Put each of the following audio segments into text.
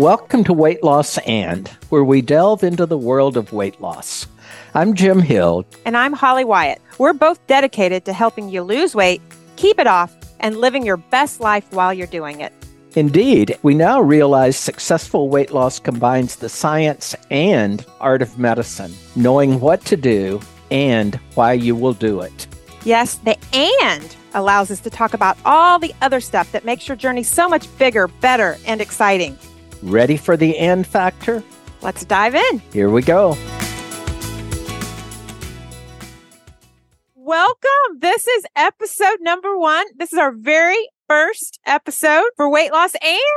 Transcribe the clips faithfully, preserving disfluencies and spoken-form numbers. Welcome to Weight Loss And, where we delve into the world of weight loss. I'm Jim Hill. And I'm Holly Wyatt. We're both dedicated to helping you lose weight, keep it off, and living your best life while you're doing it. Indeed, we now realize successful weight loss combines the science and art of medicine, knowing what to do and why you will do it. Yes, the and allows us to talk about all the other stuff that makes your journey so much bigger, better, and exciting. Ready for the and factor? Let's dive in. Here we go. Welcome. This is episode number one. This is our very first episode for Weight Loss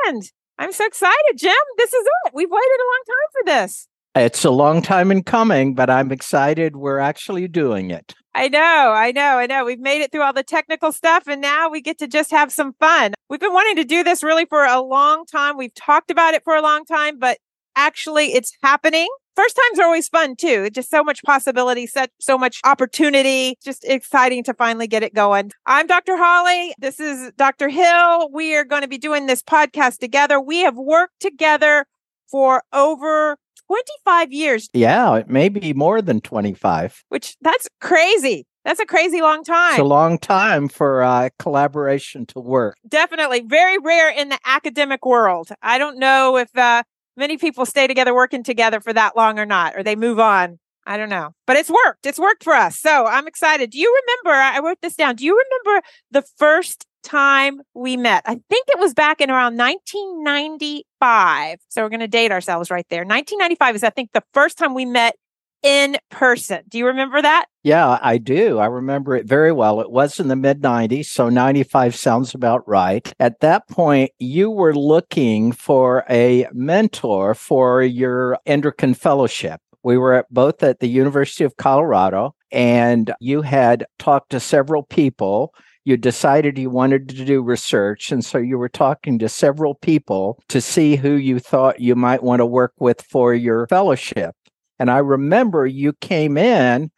And. I'm so excited, Jim. This is it. We've waited a long time for this. It's a long time in coming, but I'm excited we're actually doing it. I know, I know, I know. We've made it through all the technical stuff, and now we get to just have some fun. We've been wanting to do this really for a long time. We've talked about it for a long time, but actually it's happening. First times are always fun, too. Just so much possibility, such so much opportunity. Just exciting to finally get it going. I'm Doctor Holly. This is Doctor Hill. We are going to be doing this podcast together. We have worked together for over twenty-five years. Yeah, it may be more than twenty-five. Which, that's crazy. That's a crazy long time. It's a long time for uh, collaboration to work. Definitely. Very rare in the academic world. I don't know if uh, many people stay together working together for that long or not, or they move on. I don't know. But it's worked. It's worked for us. So I'm excited. Do you remember, I wrote this down, do you remember the first time we met? I think it was back in around nineteen ninety-five. So we're going to date ourselves right there. nineteen ninety-five is, I think, the first time we met in person. Do you remember that? Yeah, I do. I remember it very well. It was in the mid nineties, so ninety-five sounds about right. At that point, you were looking for a mentor for your endocrine fellowship. We were at both at the University of Colorado, and you had talked to several people. You decided you wanted to do research, and so you were talking to several people to see who you thought you might want to work with for your fellowship. And I remember you came in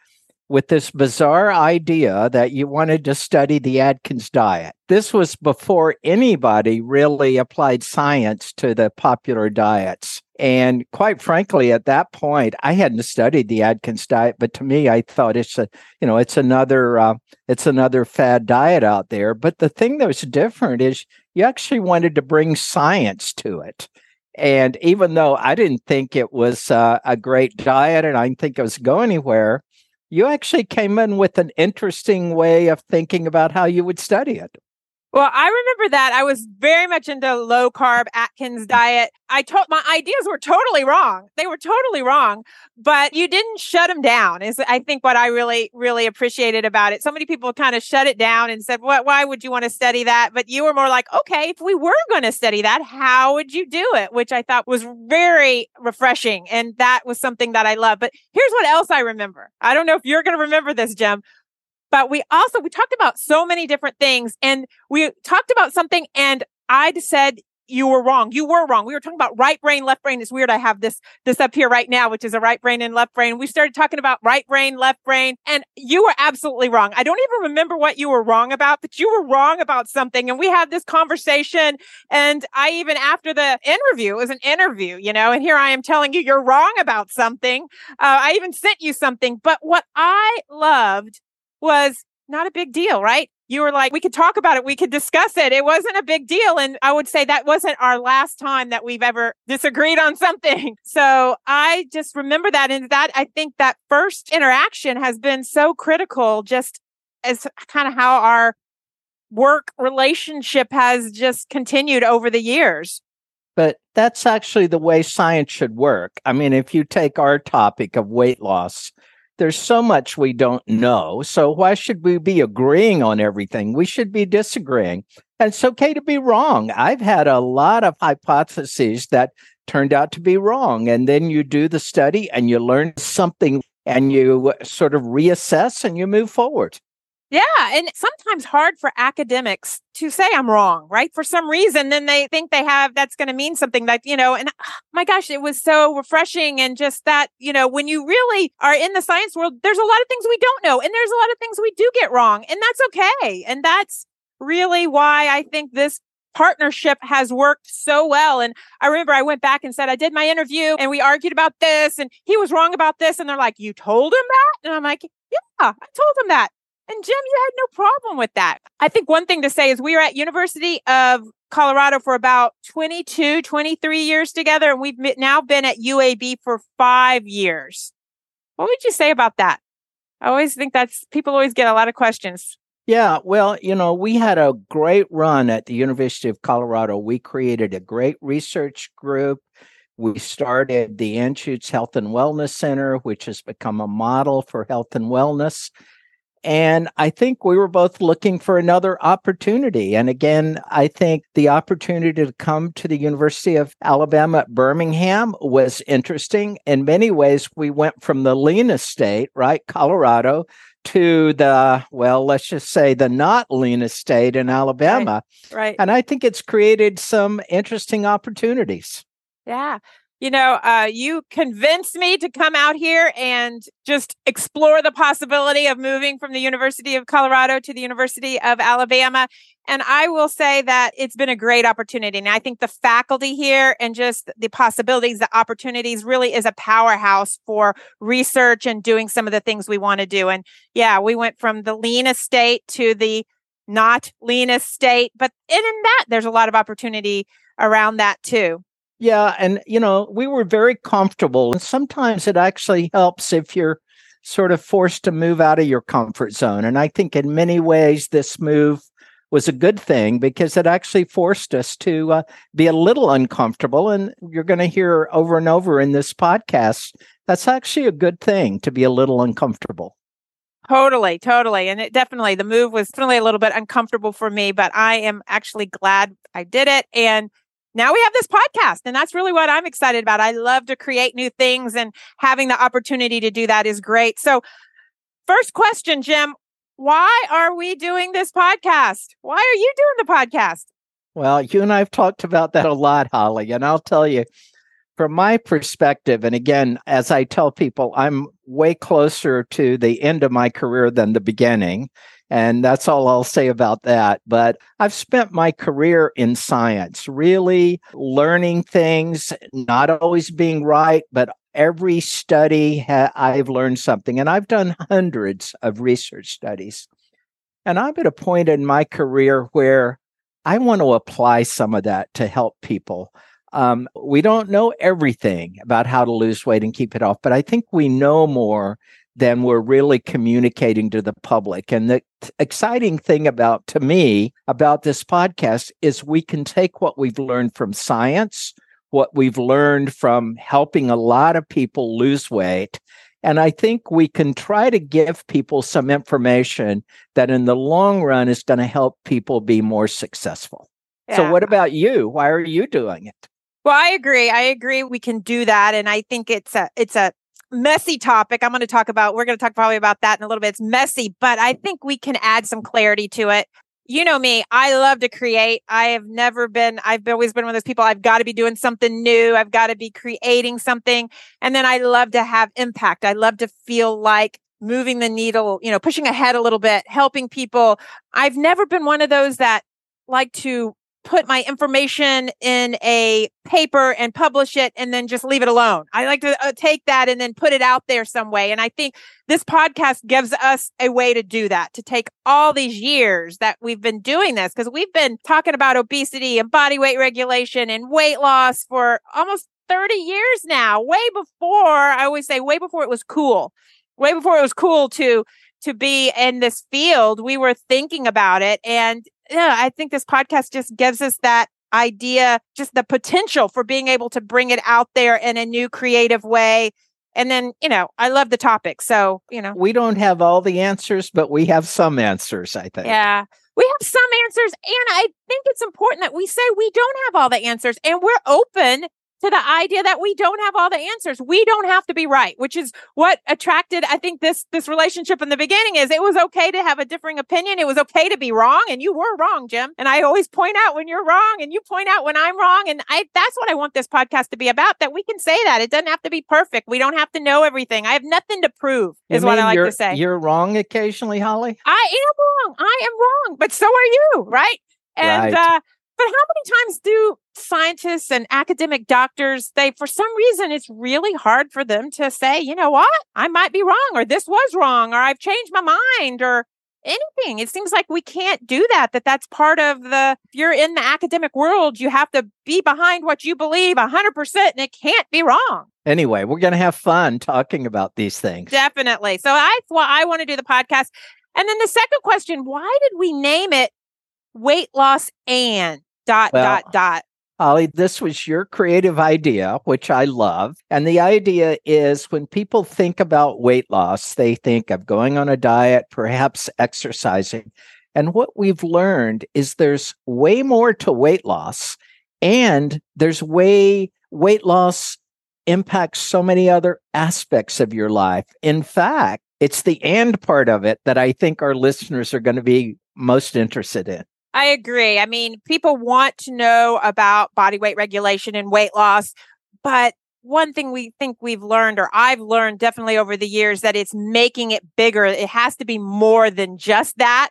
with this bizarre idea that you wanted to study the Atkins diet. This was before anybody really applied science to the popular diets. And quite frankly, at that point, I hadn't studied the Atkins diet, but to me, I thought it's a, you know, it's another, uh, it's another fad diet out there. But the thing that was different is you actually wanted to bring science to it. And even though I didn't think it was uh, a great diet and I didn't think it was going anywhere, you actually came in with an interesting way of thinking about how you would study it. Well, I remember that. I was very much into low-carb Atkins diet. I told my ideas were totally wrong. They were totally wrong, but you didn't shut them down is, I think, what I really, really appreciated about it. So many people kind of shut it down and said, "What? Why would you want to study that?" But you were more like, okay, if we were going to study that, how would you do it? Which I thought was very refreshing. And that was something that I love. But here's what else I remember. I don't know if you're going to remember this, Jim. But we also, we talked about so many different things, and we talked about something, and I said, you were wrong. You were wrong. We were talking about right brain, left brain. It's weird. I have this, this up here right now, which is a right brain and left brain. We started talking about right brain, left brain, and you were absolutely wrong. I don't even remember what you were wrong about, but you were wrong about something. And we had this conversation, and I even after the interview, it was an interview, you know, and here I am telling you, you're wrong about something. Uh, I even sent you something, but what I loved was not a big deal, right? You were like, we could talk about it. We could discuss it. It wasn't a big deal. And I would say that wasn't our last time that we've ever disagreed on something. So I just remember that. And that, I think that first interaction has been so critical, just as kind of how our work relationship has just continued over the years. But that's actually the way science should work. I mean, if you take our topic of weight loss, there's so much we don't know. So why should we be agreeing on everything? We should be disagreeing. And it's okay to be wrong. I've had a lot of hypotheses that turned out to be wrong. And then you do the study and you learn something and you sort of reassess and you move forward. Yeah. And sometimes hard for academics to say I'm wrong, right? For some reason, then they think they have, that's going to mean something that, you know, and oh my gosh, it was so refreshing. And just that, you know, when you really are in the science world, there's a lot of things we don't know. And there's a lot of things we do get wrong. And that's okay. And that's really why I think this partnership has worked so well. And I remember I went back and said, I did my interview and we argued about this and he was wrong about this. And they're like, you told him that? And I'm like, yeah, I told him that. And Jim, you had no problem with that. I think one thing to say is we were at University of Colorado for about twenty-two, twenty-three years together. And we've now been at U A B for five years. What would you say about that? I always think that's, people always get a lot of questions. Yeah, well, you know, we had a great run at the University of Colorado. We created a great research group. We started the Anschutz Health and Wellness Center, which has become a model for health and wellness. And I think we were both looking for another opportunity. And again, I think the opportunity to come to the University of Alabama at Birmingham was interesting. In many ways, we went from the leanest state, right, Colorado, to the, well, let's just say the not leanest state in Alabama. Right. Right. And I think it's created some interesting opportunities. Yeah. You know, uh, you convinced me to come out here and just explore the possibility of moving from the University of Colorado to the University of Alabama. And I will say that it's been a great opportunity. And I think the faculty here and just the possibilities, the opportunities really is a powerhouse for research and doing some of the things we want to do. And yeah, we went from the leanest state to the not leanest state. But in that, there's a lot of opportunity around that too. Yeah. And, you know, we were very comfortable. And sometimes it actually helps if you're sort of forced to move out of your comfort zone. And I think in many ways, this move was a good thing because it actually forced us to uh, be a little uncomfortable. And you're going to hear over and over in this podcast, that's actually a good thing to be a little uncomfortable. Totally, totally. And it definitely, the move was definitely a little bit uncomfortable for me, but I am actually glad I did it. And now we have this podcast, and that's really what I'm excited about. I love to create new things, and having the opportunity to do that is great. So first question, Jim, why are we doing this podcast? Why are you doing the podcast? Well, you and I have talked about that a lot, Holly, and I'll tell you, from my perspective, and again, as I tell people, I'm way closer to the end of my career than the beginning. And that's all I'll say about that. But I've spent my career in science, really learning things, not always being right, but every study ha- I've learned something. And I've done hundreds of research studies. And I'm at a point in my career where I want to apply some of that to help people. Um, we don't know everything about how to lose weight and keep it off, but I think we know more than we're really communicating to the public. And the t- exciting thing about, to me, about this podcast is we can take what we've learned from science, what we've learned from helping a lot of people lose weight, and I think we can try to give people some information that in the long run is going to help people be more successful. Yeah. So what about you? Why are you doing it? Well, I agree. I agree we can do that. And I think it's a, it's a, messy topic. I'm going to talk about, we're going to talk probably about that in a little bit. It's messy, but I think we can add some clarity to it. You know me, I love to create. I have never been, I've always been one of those people, I've got to be doing something new. I've got to be creating something. And then I love to have impact. I love to feel like moving the needle, you know, pushing ahead a little bit, helping people. I've never been one of those that like to put my information in a paper and publish it and then just leave it alone. I like to uh, take that and then put it out there some way. And I think this podcast gives us a way to do that, to take all these years that we've been doing this, because we've been talking about obesity and body weight regulation and weight loss for almost thirty years now, way before, I always say way before it was cool, way before it was cool to, to be in this field, we were thinking about it. And yeah, I think this podcast just gives us that idea, just the potential for being able to bring it out there in a new creative way. And then, you know, I love the topic. So, you know, we don't have all the answers, but we have some answers, I think. Yeah, we have some answers. And I think it's important that we say we don't have all the answers, and we're open to the idea that we don't have all the answers. We don't have to be right, which is what attracted, I think, this this relationship in the beginning. Is it was okay to have a differing opinion. It was okay to be wrong. And you were wrong, Jim. And I always point out when you're wrong, and you point out when I'm wrong. And I that's what I want this podcast to be about, that we can say that. It doesn't have to be perfect. We don't have to know everything. I have nothing to prove, is what I like to say. You're wrong occasionally, Holly? I am wrong. I am wrong. But so are you, right? And, right. uh, But how many times do scientists and academic doctors, they, for some reason, it's really hard for them to say, you know what, I might be wrong, or this was wrong, or I've changed my mind, or anything. It seems like we can't do that, that that's part of the, if you're in the academic world, you have to be behind what you believe one hundred percent, and it can't be wrong. Anyway, we're going to have fun talking about these things. Definitely. So I, well, I want to do the podcast. And then the second question, why did we name it Weight Loss And... dot, well, dot, dot. Holly, this was your creative idea, which I love. And the idea is when people think about weight loss, they think of going on a diet, perhaps exercising. And what we've learned is there's way more to weight loss, and there's way weight loss impacts so many other aspects of your life. In fact, it's the and part of it that I think our listeners are going to be most interested in. I agree. I mean, people want to know about body weight regulation and weight loss, but one thing we think we've learned, or I've learned definitely over the years, that it's making it bigger. It has to be more than just that,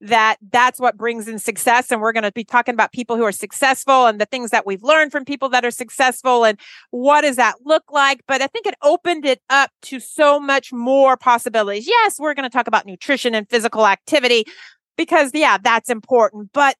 that that's what brings in success. And we're going to be talking about people who are successful and the things that we've learned from people that are successful and what does that look like. But I think it opened it up to so much more possibilities. Yes, we're going to talk about nutrition and physical activity, because, yeah, that's important, but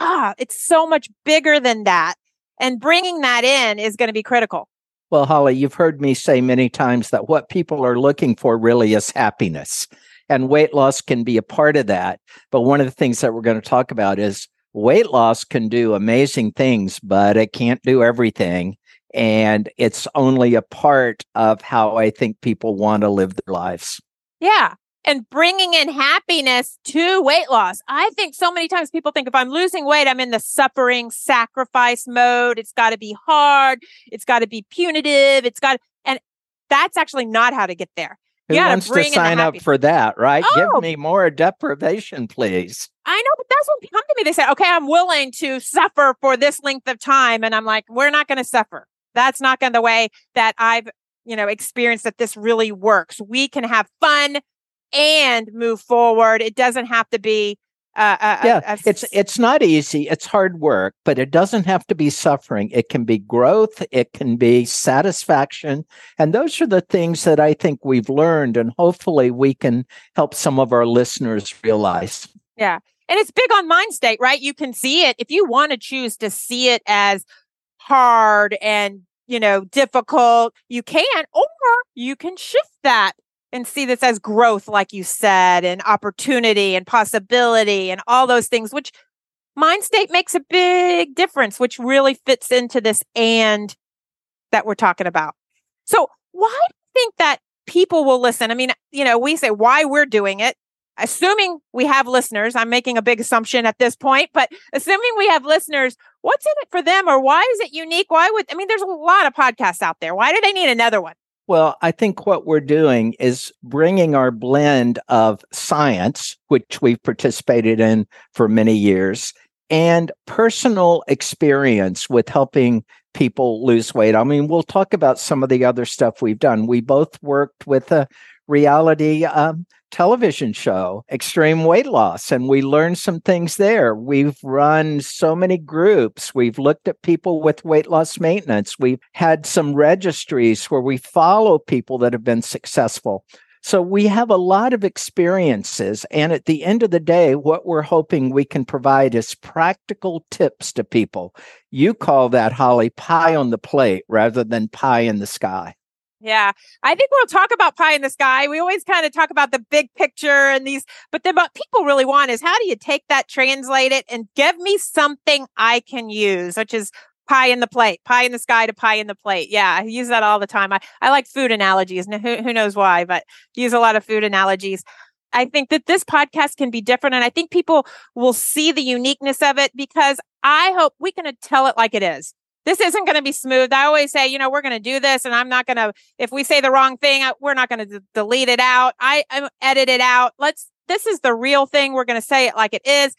ah, it's so much bigger than that. And bringing that in is going to be critical. Well, Holly, you've heard me say many times that what people are looking for really is happiness, and weight loss can be a part of that. But one of the things that we're going to talk about is weight loss can do amazing things, but it can't do everything. And it's only a part of how I think people want to live their lives. Yeah. And bringing in happiness to weight loss. I think so many times people think if I'm losing weight, I'm in the suffering sacrifice mode. It's got to be hard. It's got to be punitive. It's got, and that's actually not how to get there. You Who wants bring to sign up for that, right? Oh, give me more deprivation, please. I know, but that's what people come to me. They say, okay, I'm willing to suffer for this length of time. And I'm like, we're not going to suffer. That's not going to the way that I've, you know, experienced that this really works. We can have fun and move forward. It doesn't have to be... Uh, a, yeah, a, a... it's it's not easy. It's hard work, but it doesn't have to be suffering. It can be growth. It can be satisfaction. And those are the things that I think we've learned, and hopefully we can help some of our listeners realize. Yeah. And it's big on mind state, right? You can see it. If you want to choose to see it as hard and, you know, difficult, you can, or you can shift that and see this as growth, like you said, and opportunity and possibility and all those things, which mind state makes a big difference, which really fits into this and that we're talking about. So why do you think that people will listen? I mean, you know, we say why we're doing it, assuming we have listeners. I'm making a big assumption at this point, but assuming we have listeners, what's in it for them, or why is it unique? Why would, I mean, there's a lot of podcasts out there. Why do they need another one? Well, I think what we're doing is bringing our blend of science, which we've participated in for many years, and personal experience with helping people lose weight. I mean, we'll talk about some of the other stuff we've done. We both worked with a reality um, television show, Extreme Weight Loss, and we learned some things there. We've run so many groups. We've looked at people with weight loss maintenance. We've had some registries where we follow people that have been successful. So we have a lot of experiences. And at the end of the day, what we're hoping we can provide is practical tips to people. You call that, Holly, pie on the plate rather than pie in the sky. Yeah, I think we'll talk about pie in the sky. We always kind of talk about the big picture and these, but then what people really want is how do you take that, translate it, and give me something I can use, which is pie in the plate, pie in the sky to pie in the plate. Yeah, I use that all the time. I, I like food analogies. Now, who, who knows why, but use a lot of food analogies. I think that this podcast can be different, and I think people will see the uniqueness of it because I hope we can tell it like it is. This isn't going to be smooth. I always say, you know, we're going to do this, and I'm not going to, if we say the wrong thing, I, we're not going to d- delete it out. I, I edit it out. Let's, this is the real thing. We're going to say it like it is.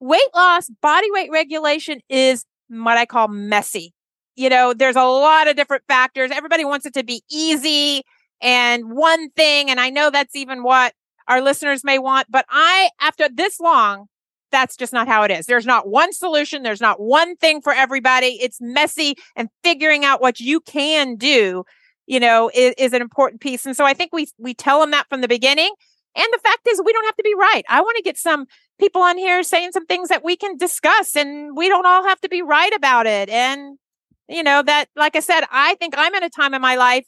Weight loss, body weight regulation is what I call messy. You know, there's a lot of different factors. Everybody wants it to be easy and one thing. And I know that's even what our listeners may want, but I, after this long, that's just not how it is. There's not one solution. There's not one thing for everybody. It's messy, and figuring out what you can do, you know, is, is an important piece. And so I think we, we tell them that from the beginning. And the fact is, we don't have to be right. I want to get some people on here saying some things that we can discuss, and we don't all have to be right about it. And, you know, that, like I said, I think I'm at a time in my life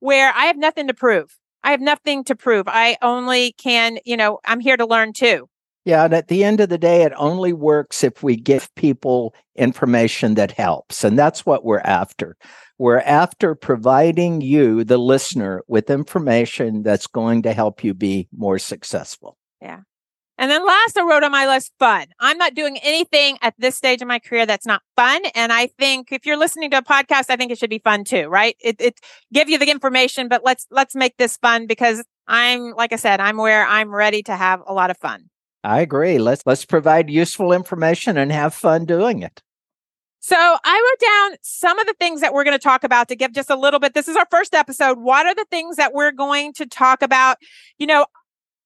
where I have nothing to prove. I have nothing to prove. I only can, you know, I'm here to learn too. Yeah. And at the end of the day, it only works if we give people information that helps. And that's what we're after. We're after providing you, the listener, with information that's going to help you be more successful. Yeah. And then last, I wrote on my list, fun. I'm not doing anything at this stage of my career that's not fun. And I think if you're listening to a podcast, I think it should be fun too, right? It, it give you the information, but let's, let's make this fun, because I'm, like I said, I'm where I'm ready to have a lot of fun. I agree. Let's let's provide useful information and have fun doing it. So I wrote down some of the things that we're going to talk about to give just a little bit. This is our first episode. What are the things that we're going to talk about? You know,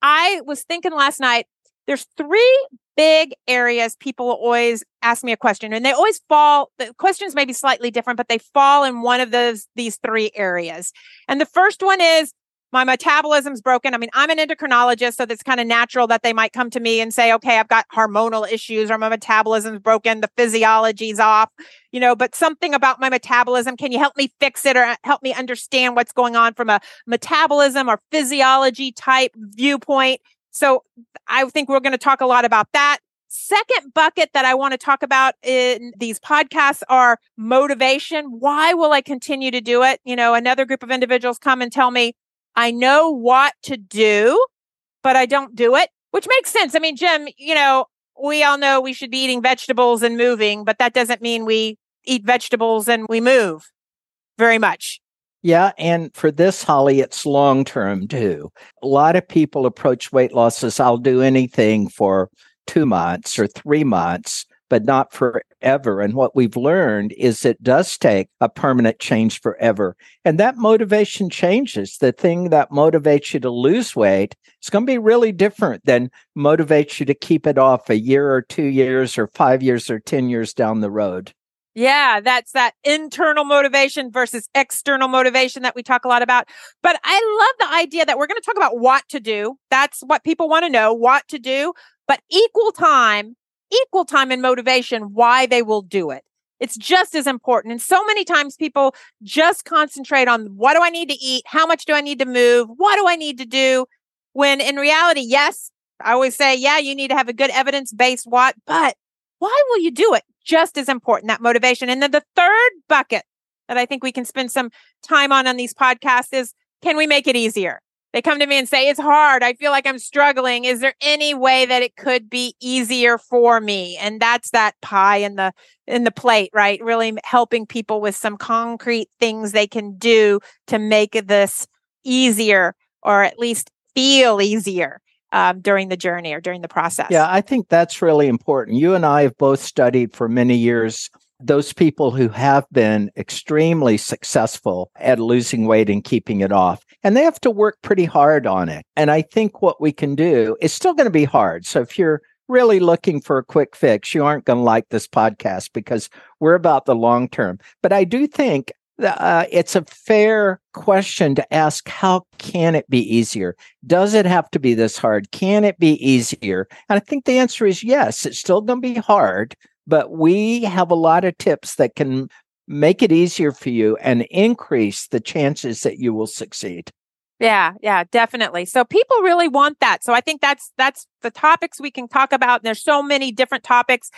I was thinking last night, there's three big areas people always ask me a question, and they always fall, the questions may be slightly different, but they fall in one of those these three areas. And the first one is, my metabolism's broken. I mean, I'm an endocrinologist, so that's kind of natural that they might come to me and say, okay, I've got hormonal issues, or my metabolism's broken, the physiology's off, you know, but something about my metabolism, can you help me fix it, or help me understand what's going on from a metabolism or physiology type viewpoint? So I think we're going to talk a lot about that. Second bucket that I want to talk about in these podcasts are motivation. Why will I continue to do it? You know, another group of individuals come and tell me, I know what to do, but I don't do it, which makes sense. I mean, Jim, you know, we all know we should be eating vegetables and moving, but that doesn't mean we eat vegetables and we move very much. Yeah. And for this, Holly, it's long-term too. A lot of people approach weight loss as, I'll do anything for two months or three months, but not forever. And what we've learned is it does take a permanent change forever. And that motivation changes. The thing that motivates you to lose weight is going to be really different than motivates you to keep it off a year or two years or five years or ten years down the road. Yeah, that's that internal motivation versus external motivation that we talk a lot about. But I love the idea that we're going to talk about what to do. That's what people want to know, what to do, but equal time equal time and motivation, why they will do it. It's just as important. And so many times people just concentrate on, what do I need to eat? How much do I need to move? What do I need to do? When in reality, yes, I always say, yeah, you need to have a good evidence-based what, but why will you do it? Just as important, that motivation. And then the third bucket that I think we can spend some time on on these podcasts is, can we make it easier? They come to me and say, it's hard. I feel like I'm struggling. Is there any way that it could be easier for me? And that's that pie in the in the plate, right? Really helping people with some concrete things they can do to make this easier, or at least feel easier um, during the journey or during the process. Yeah, I think that's really important. You and I have both studied for many years those people who have been extremely successful at losing weight and keeping it off, and they have to work pretty hard on it. And I think what we can do is still going to be hard. So if you're really looking for a quick fix, you aren't going to like this podcast, because we're about the long term. But I do think Uh, it's a fair question to ask, how can it be easier? Does it have to be this hard? Can it be easier? And I think the answer is yes. It's still going to be hard, but we have a lot of tips that can make it easier for you and increase the chances that you will succeed. Yeah, yeah, definitely. So people really want that. So I think that's that's the topics we can talk about. And there's so many different topics.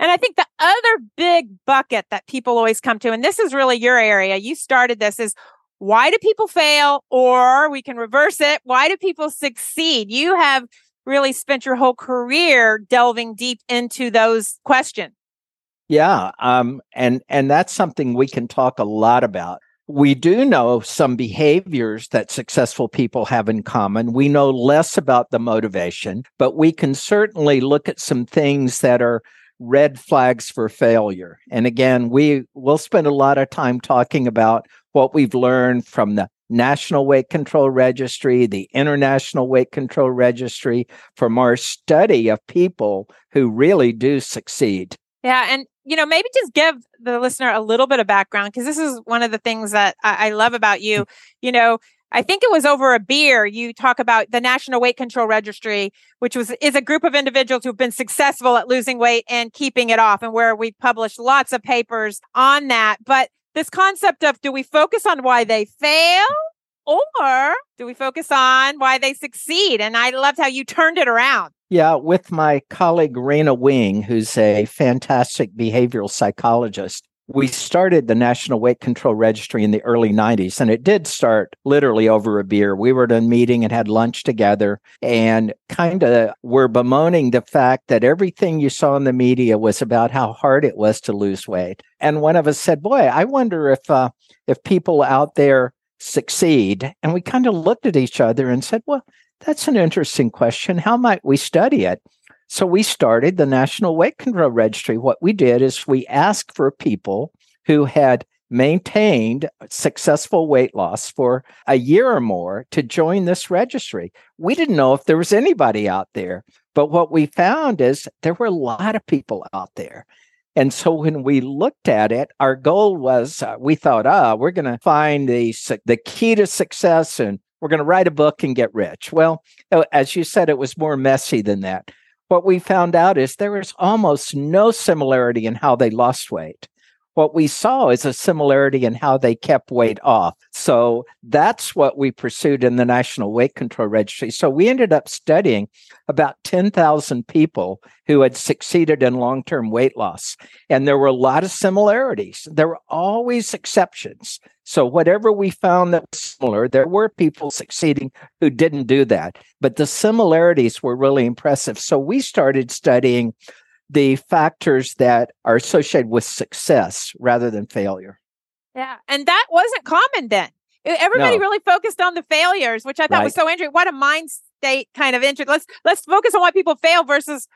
And I think the other big bucket that people always come to, and this is really your area, you started this, is why do people fail? Or we can reverse it. Why do people succeed? You have really spent your whole career delving deep into those questions. Yeah. Um, and, and that's something we can talk a lot about. We do know some behaviors that successful people have in common. We know less about the motivation, but we can certainly look at some things that are red flags for failure. And again, we will spend a lot of time talking about what we've learned from the National Weight Control Registry, the International Weight Control Registry, from our study of people who really do succeed. Yeah. And, you know, maybe just give the listener a little bit of background, because this is one of the things that I, I love about you. You know, I think it was over a beer, you talk about the National Weight Control Registry, which was is a group of individuals who've been successful at losing weight and keeping it off, and where we published lots of papers on that. But this concept of, do we focus on why they fail, or do we focus on why they succeed? And I loved how you turned it around. Yeah, with my colleague, Rena Wing, who's a fantastic behavioral psychologist. We started the National Weight Control Registry in the early nineties, and it did start literally over a beer. We were at a meeting and had lunch together, and kind of were bemoaning the fact that everything you saw in the media was about how hard it was to lose weight. And one of us said, boy, I wonder if uh, if people out there succeed. And we kind of looked at each other and said, well, that's an interesting question. How might we study it? So we started the National Weight Control Registry. What we did is we asked for people who had maintained successful weight loss for a year or more to join this registry. We didn't know if there was anybody out there, but what we found is there were a lot of people out there. And so when we looked at it, our goal was, uh, we thought, ah, we're going to find the, su- the key to success, and we're going to write a book and get rich. Well, as you said, it was more messy than that. What we found out is there is almost no similarity in how they lost weight. What we saw is a similarity in how they kept weight off. So that's what we pursued in the National Weight Control Registry. So we ended up studying about ten thousand people who had succeeded in long-term weight loss. And there were a lot of similarities. There were always exceptions. So whatever we found that was similar, there were people succeeding who didn't do that. But the similarities were really impressive. So we started studying the factors that are associated with success rather than failure. Yeah. And that wasn't common then. Everybody no. really focused on the failures, which I thought right. was so interesting. What a mind state kind of interest. Let's, let's focus on why people fail versus,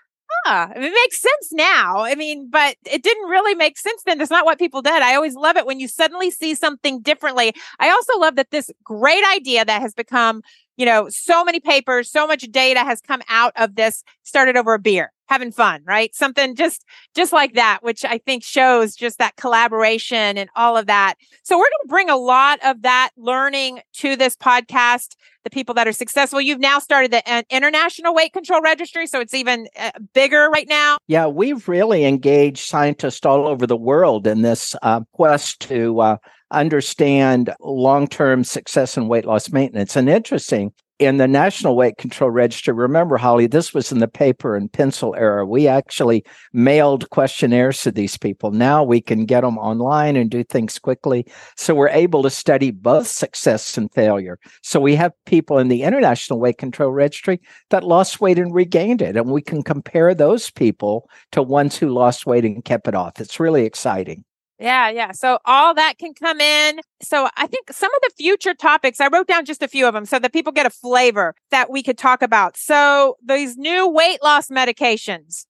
ah, it makes sense now. I mean, but it didn't really make sense then. That's not what people did. I always love it when you suddenly see something differently. I also love that this great idea that has become, you know, so many papers, so much data has come out of this, started over a beer, having fun, right? Something just, just like that, which I think shows just that collaboration and all of that. So we're going to bring a lot of that learning to this podcast, the people that are successful. You've now started the uh, International Weight Control Registry, so it's even uh, bigger right now. Yeah, we've really engaged scientists all over the world in this uh, quest to uh, understand long-term success in weight loss maintenance. And interesting, in the National Weight Control Registry, remember, Holly, this was in the paper and pencil era. We actually mailed questionnaires to these people. Now we can get them online and do things quickly. So we're able to study both success and failure. So we have people in the International Weight Control Registry that lost weight and regained it. And we can compare those people to ones who lost weight and kept it off. It's really exciting. Yeah, yeah. So all that can come in. So I think some of the future topics, I wrote down just a few of them so that people get a flavor that we could talk about. So these new weight loss medications,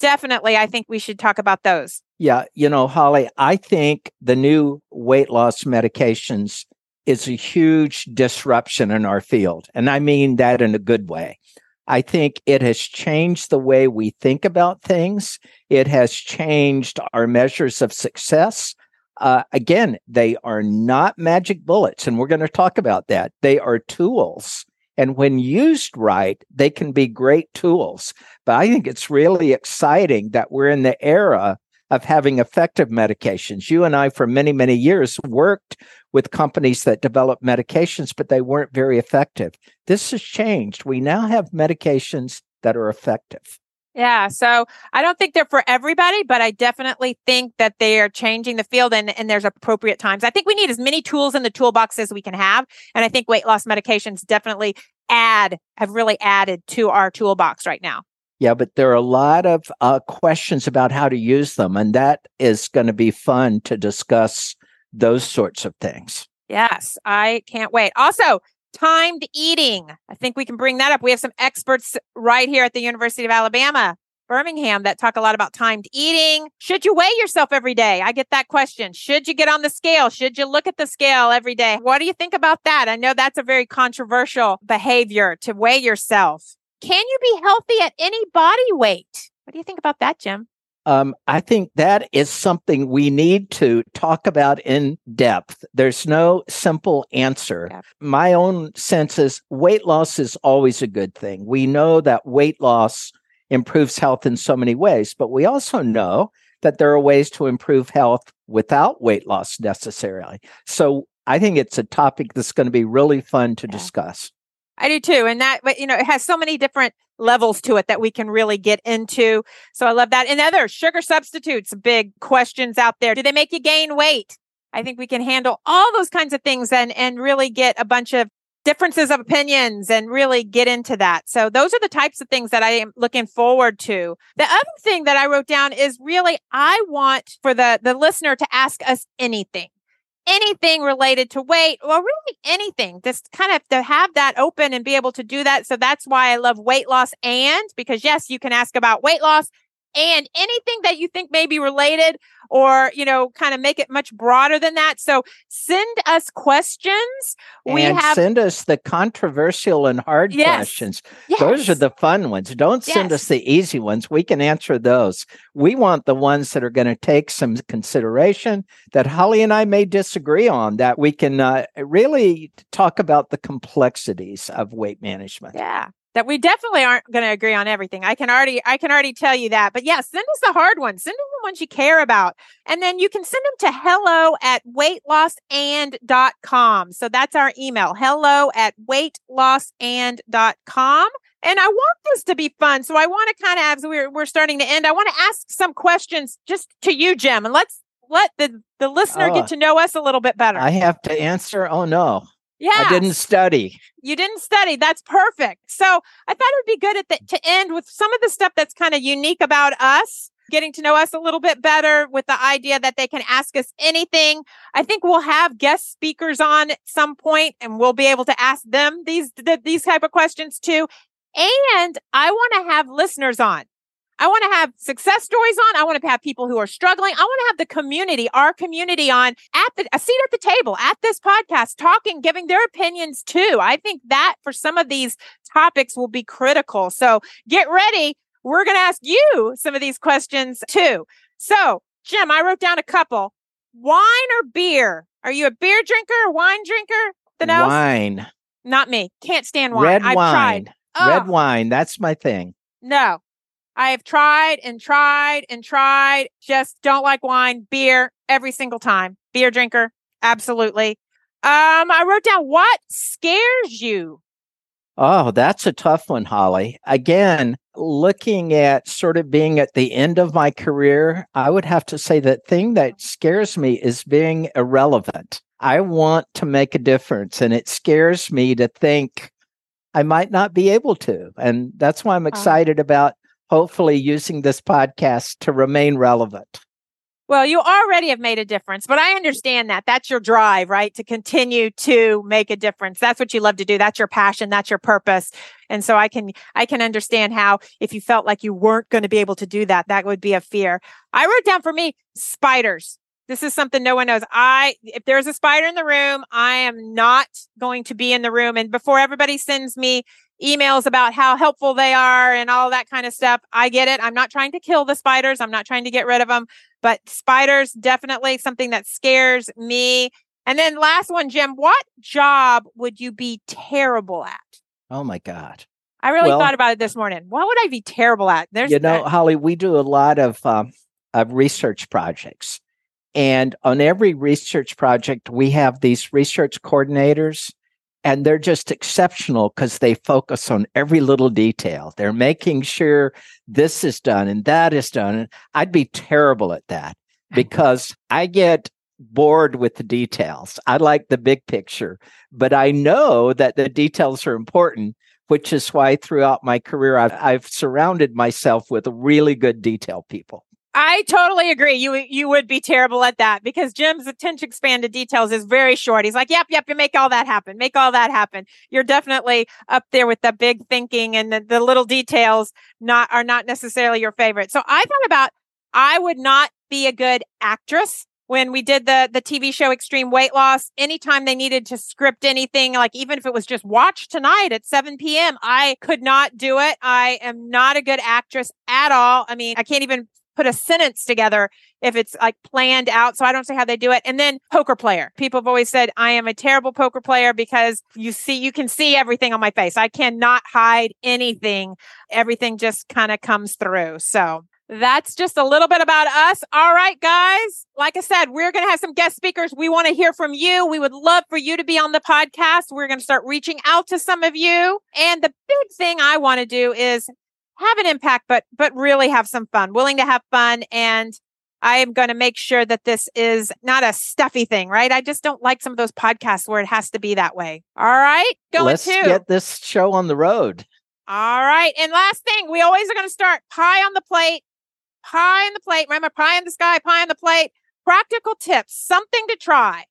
definitely, I think we should talk about those. Yeah. You know, Holly, I think the new weight loss medications is a huge disruption in our field. And I mean that in a good way. I think it has changed the way we think about things. It has changed our measures of success. Uh, again, they are not magic bullets, and we're going to talk about that. They are tools. And when used right, they can be great tools. But I think it's really exciting that we're in the era of having effective medications. You and I, for many, many years, worked with companies that developed medications, but they weren't very effective. This has changed. We now have medications that are effective. Yeah. So I don't think they're for everybody, but I definitely think that they are changing the field, and, and there's appropriate times. I think we need as many tools in the toolbox as we can have. And I think weight loss medications definitely add, have really added to our toolbox right now. Yeah, but there are a lot of uh, questions about how to use them, and that is going to be fun to discuss those sorts of things. Yes, I can't wait. Also, timed eating. I think we can bring that up. We have some experts right here at the University of Alabama Birmingham that talk a lot about timed eating. Should you weigh yourself every day? I get that question. Should you get on the scale? Should you look at the scale every day? What do you think about that? I know that's a very controversial behavior to weigh yourself. Can you be healthy at any body weight? What do you think about that, Jim? Um, I think that is something we need to talk about in depth. There's no simple answer. Yeah. My own sense is weight loss is always a good thing. We know that weight loss improves health in so many ways, but we also know that there are ways to improve health without weight loss necessarily. So I think it's a topic that's going to be really fun to yeah. discuss. I do too. And that, you know, it has so many different levels to it that we can really get into. So I love that. And other sugar substitutes, big questions out there. Do they make you gain weight? I think we can handle all those kinds of things and, and really get a bunch of differences of opinions and really get into that. So those are the types of things that I am looking forward to. The other thing that I wrote down is really, I want for the, the listener to ask us anything. Anything related to weight, or really anything, just kind of to have that open and be able to do that. So that's why I love Weight Loss And, because yes, you can ask about weight loss and anything that you think may be related, or, you know, kind of make it much broader than that. So send us questions. We and have send us the controversial and hard yes. questions. Yes. Those are the fun ones. Don't send yes. us the easy ones. We can answer those. We want the ones that are going to take some consideration that Holly and I may disagree on, that we can uh, really talk about the complexities of weight management. Yeah. That we definitely aren't going to agree on everything. I can already, I can already tell you that. But yeah, send us the hard ones. Send us the ones you care about. And then you can send them to hello at weight loss and dot com. So that's our email, hello at weight loss and dot com. And I want this to be fun. So I want to kind of, as we're, we're starting to end, I want to ask some questions just to you, Jim, and let's let the, the listener oh, get to know us a little bit better. I have to answer. Oh, no. Yeah. I didn't study. You didn't study. That's perfect. So I thought it would be good at the, to end with some of the stuff that's kind of unique about us, getting to know us a little bit better with the idea that they can ask us anything. I think we'll have guest speakers on at some point, and we'll be able to ask them these, th- these type of questions too. And I want to have listeners on. I want to have success stories on. I want to have people who are struggling. I want to have the community, our community on at the, a seat at the table at this podcast, talking, giving their opinions too. I think that for some of these topics will be critical. So get ready. We're going to ask you some of these questions too. So Jim, I wrote down a couple. Wine or beer? Are you a beer drinker, wine drinker? Than else? Wine. Not me. Can't stand wine. Red I've wine. tried. Oh. Red wine. That's my thing. No. I have tried and tried and tried. Just don't like wine, beer every single time. Beer drinker. Absolutely. Um, I wrote down, what scares you? Oh, that's a tough one, Holly. Again, looking at sort of being at the end of my career, I would have to say the thing that scares me is being irrelevant. I want to make a difference, and it scares me to think I might not be able to. And that's why I'm excited oh. about hopefully using this podcast to remain relevant. Well, you already have made a difference, but I understand that. That's your drive, right? To continue to make a difference. That's what you love to do. That's your passion. That's your purpose. And so I can, I can understand how if you felt like you weren't going to be able to do that, that would be a fear. I wrote down for me, spiders. This is something no one knows. I, if there's a spider in the room, I am not going to be in the room. And before everybody sends me emails about how helpful they are and all that kind of stuff, I get it. I'm not trying to kill the spiders. I'm not trying to get rid of them, but spiders, definitely something that scares me. And then last one, Jim, what job would you be terrible at? Oh my God. I really well, thought about it this morning. What would I be terrible at? There's, you know, that. Holly, we do a lot of, um, of research projects. And on every research project, we have these research coordinators, and they're just exceptional because they focus on every little detail. They're making sure this is done and that is done. And I'd be terrible at that because I get bored with the details. I like the big picture, but I know that the details are important, which is why throughout my career, I've, I've surrounded myself with really good detail people. I totally agree. You you would be terrible at that because Jim's attention span to details is very short. He's like, yep, yep, you make all that happen. Make all that happen. You're definitely up there with the big thinking, and the, the little details not are not necessarily your favorite. So I thought about, I would not be a good actress. When we did the the T V show Extreme Weight Loss, anytime they needed to script anything, like even if it was just watch tonight at seven p.m., I could not do it. I am not a good actress at all. I mean, I can't even put a sentence together if it's like planned out. So I don't see how they do it. And then poker player. People have always said I am a terrible poker player because you see, you can see everything on my face. I cannot hide anything. Everything just kind of comes through. So that's just a little bit about us. All right, guys. Like I said, we're going to have some guest speakers. We want to hear from you. We would love for you to be on the podcast. We're going to start reaching out to some of you. And the big thing I want to do is have an impact, but but really have some fun, willing to have fun. And I am going to make sure that this is not a stuffy thing, right? I just don't like some of those podcasts where it has to be that way. All right, going Let's to. Let's get this show on the road. All right. And last thing, we always are going to start pie on the plate, pie on the plate. Remember, pie in the sky, pie on the plate. Practical tips, something to try.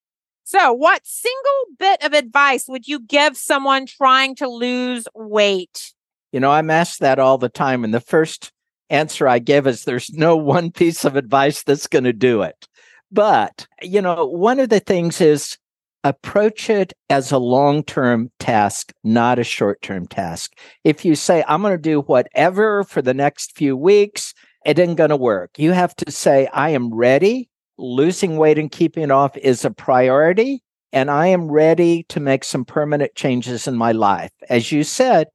So what single bit of advice would you give someone trying to lose weight? You know, I'm asked that all the time. And the first answer I give is there's no one piece of advice that's going to do it. But, you know, one of the things is approach it as a long-term task, not a short-term task. If you say, I'm going to do whatever for the next few weeks, it ain't going to work. You have to say, I am ready. Losing weight and keeping it off is a priority. And I am ready to make some permanent changes in my life. As you said,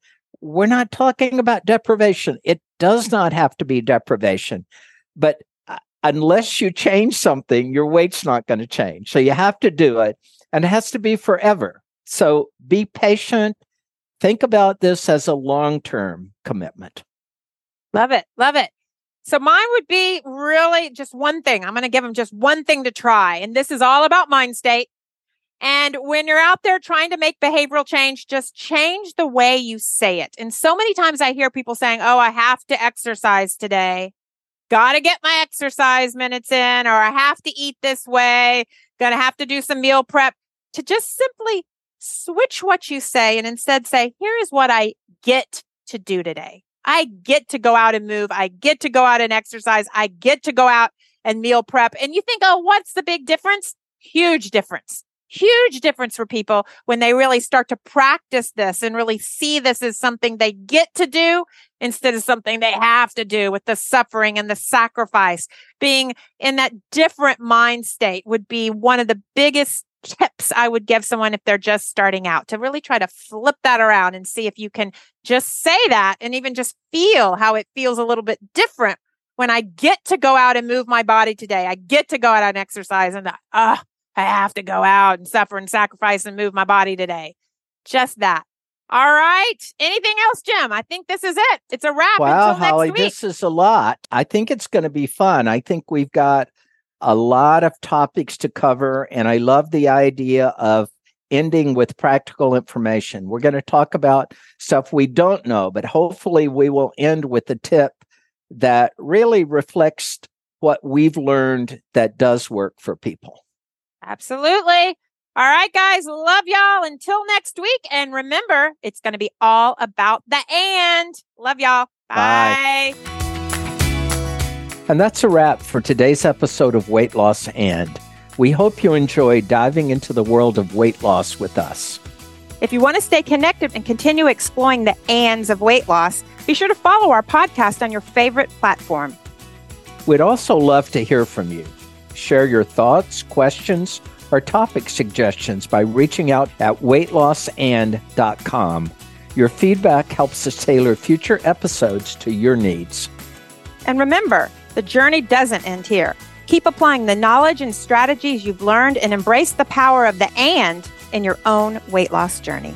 we're not talking about deprivation. It does not have to be deprivation. But unless you change something, your weight's not going to change. So you have to do it. And it has to be forever. So be patient. Think about this as a long-term commitment. Love it. Love it. So mine would be really just one thing. I'm going to give them just one thing to try. And this is all about mind state. And when you're out there trying to make behavioral change, just change the way you say it. And so many times I hear people saying, oh, I have to exercise today. Got to get my exercise minutes in, or I have to eat this way. Going to have to do some meal prep. To just simply switch what you say and instead say, here is what I get to do today. I get to go out and move. I get to go out and exercise. I get to go out and meal prep. And you think, oh, what's the big difference? Huge difference. Huge difference for people when they really start to practice this and really see this as something they get to do instead of something they have to do with the suffering and the sacrifice. Being in that different mind state would be one of the biggest tips I would give someone if they're just starting out, to really try to flip that around and see if you can just say that and even just feel how it feels a little bit different when I get to go out and move my body today. I get to go out and exercise, and that, ah. Uh, I have to go out and suffer and sacrifice and move my body today. Just that. All right. Anything else, Jim? I think this is it. It's a wrap. Wow, until next Holly, week. This is a lot. I think it's going to be fun. I think we've got a lot of topics to cover, and I love the idea of ending with practical information. We're going to talk about stuff we don't know, but hopefully we will end with a tip that really reflects what we've learned that does work for people. Absolutely. All right, guys. Love y'all. Until next week. And remember, it's going to be all about the and. Love y'all. Bye. Bye. And that's a wrap for today's episode of Weight Loss And. We hope you enjoy diving into the world of weight loss with us. If you want to stay connected and continue exploring the ands of weight loss, be sure to follow our podcast on your favorite platform. We'd also love to hear from you. Share your thoughts, questions, or topic suggestions by reaching out at weight loss and dot com. Your feedback helps us tailor future episodes to your needs. And remember, the journey doesn't end here. Keep applying the knowledge and strategies you've learned and embrace the power of the and in your own weight loss journey.